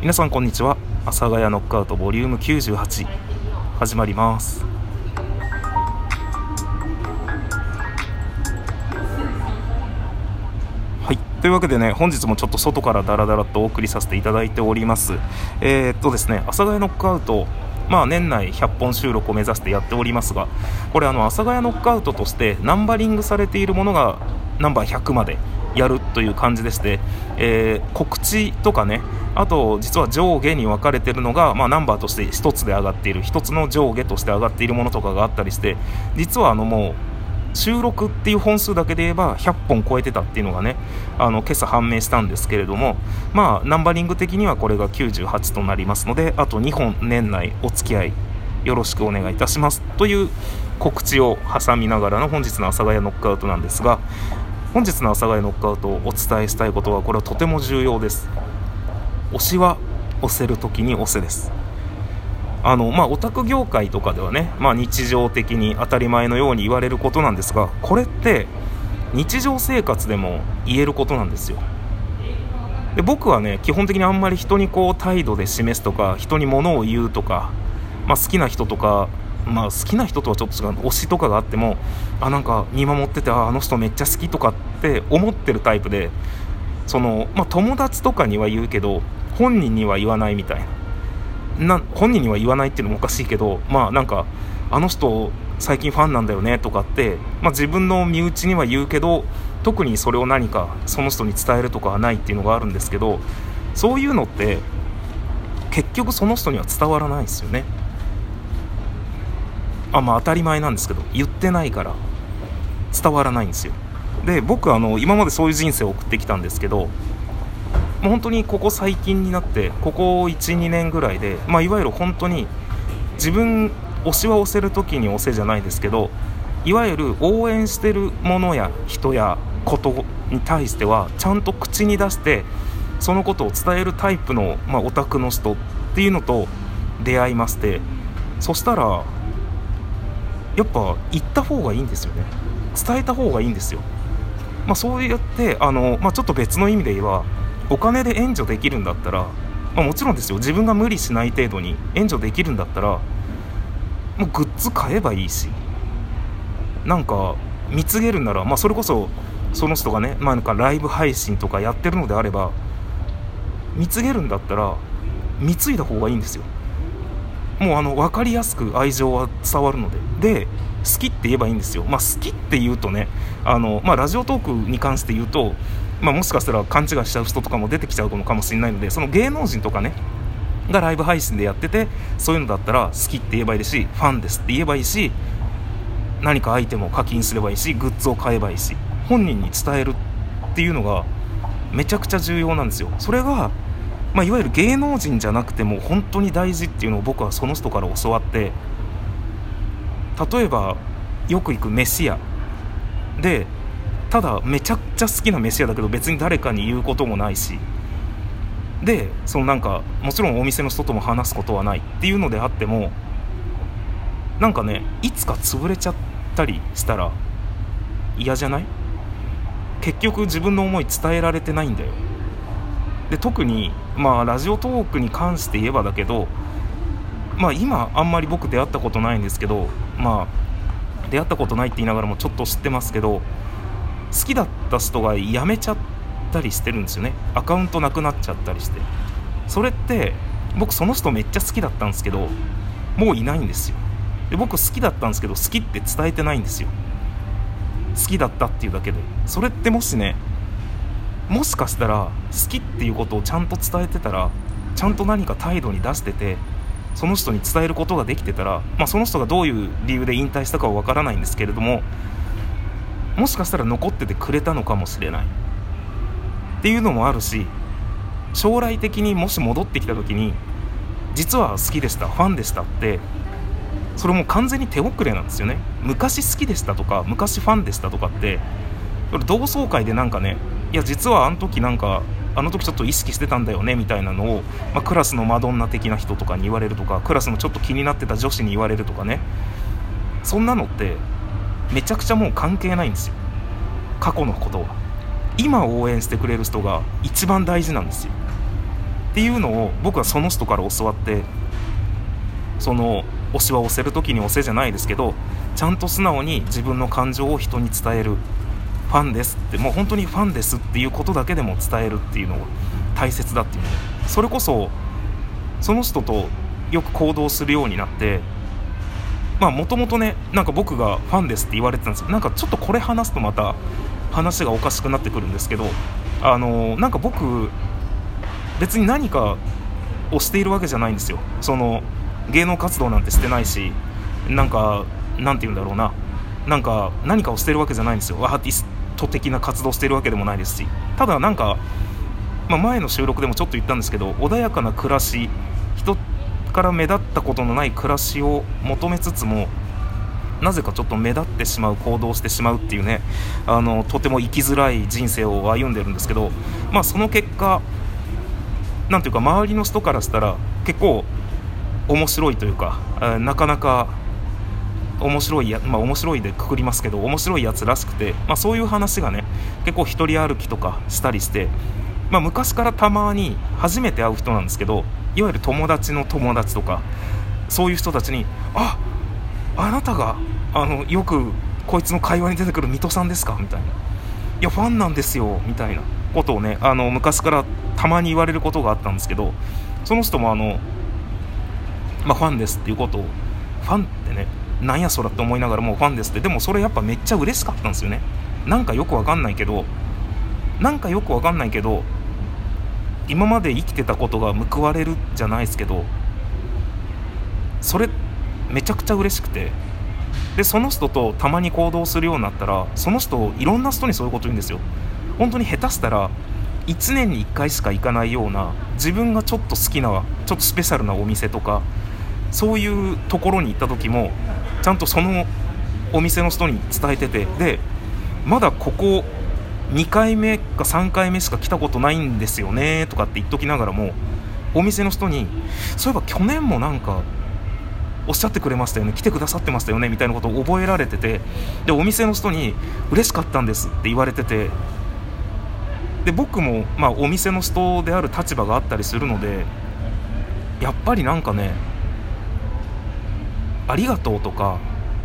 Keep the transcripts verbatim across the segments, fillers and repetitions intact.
皆さんこんにちは。阿佐ヶ谷ノックアウトボリュームきゅうじゅうはち始まります。はい、というわけでね、本日もちょっと外からダラダラとお送りさせていただいております。えー、っとですね阿佐ヶ谷ノックアウト、まあ年内ひゃっぽん収録を目指してやっておりますが、これあの阿佐ヶ谷ノックアウトとしてナンバリングされているものがナンバーひゃくまでやるという感じでして、えー、告知とかね、あと実は上下に分かれているのが、まあ、ナンバーとして一つで上がっている、一つの上下として上がっているものとかがあったりして、実はあのもう収録っていう本数だけで言えばひゃっぽん超えてたっていうのがね、あの今朝判明したんですけれども、まあナンバリング的にはこれがきゅうじゅうはちとなりますので、あとにほん年内お付き合いよろしくお願いいたしますという告知を挟みながらの本日の阿佐ヶ谷ノックアウトなんですが、本日の阿佐ヶ谷ノックアウトをお伝えしたいことは、これはとても重要です。推しは推せるときに推せです。あの、まあ、オタク業界とかではね、まあ、日常的に当たり前のように言われることなんですが、これって日常生活でも言えることなんですよ。で僕はね、基本的にあんまり人にこう態度で示すとか、人に物を言うとか、まあ、好きな人とか、まあ、好きな人とはちょっと違う、推しとかがあっても、あなんか見守ってて あ, あの人めっちゃ好きとかって思ってるタイプで、その、まあ、友達とかには言うけど本人には言わないみたい な, な本人には言わないっていうのもおかしいけど、まあなんかあの人最近ファンなんだよねとかって、まあ、自分の身内には言うけど、特にそれを何かその人に伝えるとかはないっていうのがあるんですけど、そういうのって結局その人には伝わらないですよね。あまあ、当たり前なんですけど、言ってないから伝わらないんですよ。で僕あの今までそういう人生を送ってきたんですけど、もう本当にここ最近になって、ここ いち,に 年ぐらいで、まあ、いわゆる本当に自分推しは推せる時に推せじゃないですけど、いわゆる応援してるものや人やことに対してはちゃんと口に出してそのことを伝えるタイプの、まあ、オタクの人っていうのと出会いまして、そしたらやっぱ言った方がいいんですよね。伝えた方がいいんですよ。まあ、そうやってあの、まあ、ちょっと別の意味で言えば、お金で援助できるんだったら、まあ、もちろんですよ、自分が無理しない程度に援助できるんだったらもうグッズ買えばいいし、なんか見つけるなら、まあ、それこそその人がね、まあ、なんかライブ配信とかやってるのであれば、見つけるんだったら見ついだ方がいいんですよ。もうあの分かりやすく愛情は伝わるので、で好きって言えばいいんですよ。まあ、好きって言うとね、あの、まあ、ラジオトークに関して言うと、まあ、もしかしたら勘違いしちゃう人とかも出てきちゃうのかもしれないので、その芸能人とかねがライブ配信でやってて、そういうのだったら好きって言えばいいですし、ファンですって言えばいいし、何かアイテムを課金すればいいし、グッズを買えばいいし、本人に伝えるっていうのがめちゃくちゃ重要なんですよ。それがまあ、いわゆる芸能人じゃなくても本当に大事っていうのを僕はその人から教わって、例えばよく行く飯屋で、ただめちゃくちゃ好きな飯屋だけど別に誰かに言うこともないし、でそのなんかもちろんお店の人とも話すことはないっていうのであっても、なんかね、いつか潰れちゃったりしたら嫌じゃない？結局自分の思い伝えられてないんだよ。で特に、まあ、ラジオトークに関して言えばだけど、まあ、今あんまり僕出会ったことないんですけど、まあ、出会ったことないって言いながらもちょっと知ってますけど、好きだった人が辞めちゃったりしてるんですよね。アカウントなくなっちゃったりして、それって僕その人めっちゃ好きだったんですけどもういないんですよ。で僕好きだったんですけど好きって伝えてないんですよ。好きだったっていうだけで、それってもしね、もしかしたら好きっていうことをちゃんと伝えてたら、ちゃんと何か態度に出しててその人に伝えることができてたら、まあ、その人がどういう理由で引退したかはわからないんですけれども、もしかしたら残っててくれたのかもしれないっていうのもあるし、将来的にもし戻ってきた時に実は好きでした、ファンでしたって、それも完全に手遅れなんですよね。昔好きでしたとか昔ファンでしたとかって、同窓会でなんかね、いや実はあの時なんかあの時ちょっと意識してたんだよねみたいなのを、まあ、クラスのマドンナ的な人とかに言われるとか、クラスのちょっと気になってた女子に言われるとかね、そんなのってめちゃくちゃもう関係ないんですよ。過去のことは今応援してくれる人が一番大事なんですよっっていうのを僕はその人から教わって、その推しは推せる時に推せじゃないですけど、ちゃんと素直に自分の感情を人に伝える、ファンですって、もう本当にファンですっていうことだけでも伝えるっていうのが大切だっていうの、それこそその人とよく行動するようになって、まあもともとね、なんか僕がファンですって言われてたんですよ。なんかちょっとこれ話すとまた話がおかしくなってくるんですけど、あのなんか僕別に何かをしているわけじゃないんですよ。その芸能活動なんてしてないし、なんかなんて言うんだろうな、なんか何かをしてるわけじゃないんですよ。アーティスト的な活動してるわけでもないですし、ただなんか、まあ、前の収録でもちょっと言ったんですけど、穏やかな暮らし、人から目立ったことのない暮らしを求めつつも、なぜかちょっと目立ってしまう行動をしてしまうっていうね、あのとても生きづらい人生を歩んでるんですけど、まあその結果なんていうか、周りの人からしたら結構面白いというか、なかなか面白いや、まあ、面白いでくくりますけど、面白いやつらしくて、まあ、そういう話がね結構一人歩きとかしたりして、まあ、昔からたまに初めて会う人なんですけど、いわゆる友達の友達とかそういう人たちに、あ、あなたがあのよくこいつの会話に出てくる水戸さんですかみたいな、いやファンなんですよみたいなことをね、あの昔からたまに言われることがあったんですけど、その人もあの、まあ、ファンですっていうことを、ファンってねなんやそらって思いながら、もうファンですって、でもそれやっぱめっちゃ嬉しかったんですよね。なんかよくわかんないけどなんかよくわかんないけど今まで生きてたことが報われるじゃないですけど、それめちゃくちゃ嬉しくて、でその人とたまに行動するようになったら、その人いろんな人にそういうこと言うんですよ。本当に下手したらいちねんにいっかいしか行かないような、自分がちょっと好きな、ちょっとスペシャルなお店とかそういうところに行った時も、ちゃんとそのお店の人に伝えてて、でまだここにかいめかさんかいめしか来たことないんですよねとかって言っときながらも、お店の人にそういえば去年もなんかおっしゃってくれましたよね、来てくださってましたよねみたいなことを覚えられてて、でお店の人に嬉しかったんですって言われてて、で僕もまあお店の人である立場があったりするので、やっぱりなんかね、ありがとうとか、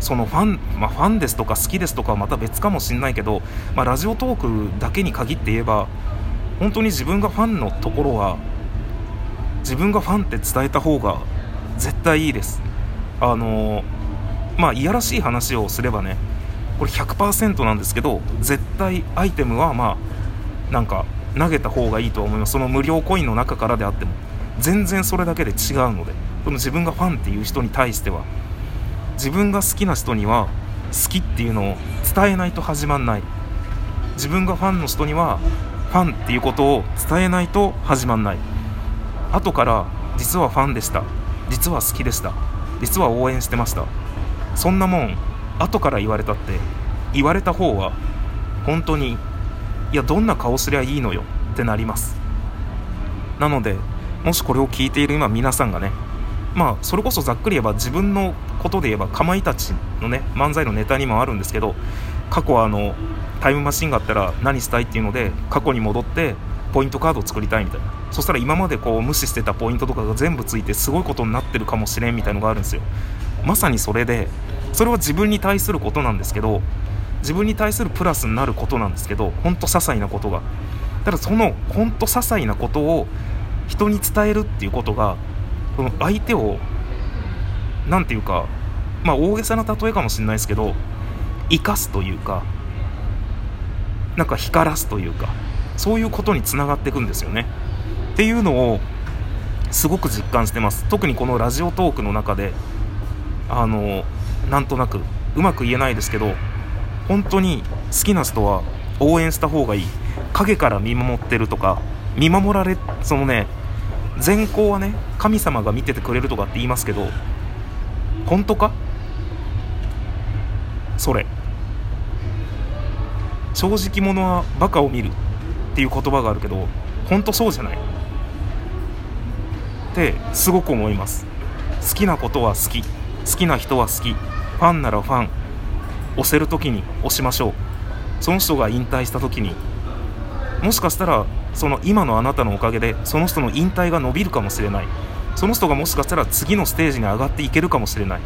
そのファン、まあ、ファンですとか好きですとかはまた別かもしれないけど、まあ、ラジオトークだけに限って言えば、本当に自分がファンのところは自分がファンって伝えた方が絶対いいです。あのまあいやらしい話をすればね、これ ひゃくパーセント なんですけど、絶対アイテムはまあなんか投げた方がいいとは思います。その無料コインの中からであっても全然それだけで違うので、この自分がファンっていう人に対しては、自分が好きな人には好きっていうのを伝えないと始まんない、自分がファンの人にはファンっていうことを伝えないと始まんない、後から実はファンでした、実は好きでした、実は応援してました、そんなもん後から言われたって、言われた方は本当にいやどんな顔すりゃいいのよってなります。なのでもしこれを聞いている今皆さんがね、まあそれこそざっくり言えば自分のことで言えば、かまいたちのね漫才のネタにもあるんですけど、過去はあのタイムマシンがあったら何したいっていうので、過去に戻ってポイントカードを作りたいみたいな、そしたら今までこう無視してたポイントとかが全部ついてすごいことになってるかもしれんみたいのがあるんですよ。まさにそれで、それは自分に対することなんですけど、自分に対するプラスになることなんですけど、ほんと些細なことが、ただそのほんと些細なことを人に伝えるっていうことが、この相手をなんていうか、まあ大げさな例えかもしれないですけど、生かすというか、なんか光らすというか、そういうことにつながっていくんですよねっていうのをすごく実感してます。特にこのラジオトークの中で、あのなんとなくうまく言えないですけど、本当に好きな人は応援した方がいい、影から見守ってるとか、見守られ、そのね善行はね神様が見ててくれるとかって言いますけど、本当かそれ、正直者はバカを見るっていう言葉があるけど、本当そうじゃないってすごく思います。好きなことは好き、好きな人は好き、ファンならファン、推せるときに推しましょう。その人が引退したときに、もしかしたらその今のあなたのおかげでその人の引退が伸びるかもしれない。その人がもしかしたら次のステージに上がっていけるかもしれない。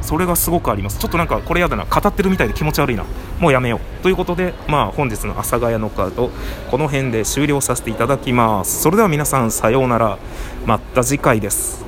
それがすごくあります。ちょっとなんかこれやだな、語ってるみたいで気持ち悪いな、もうやめようということで、まあ本日の阿佐ヶ谷ノックアウトこの辺で終了させていただきます。それでは皆さんさようなら、また次回です。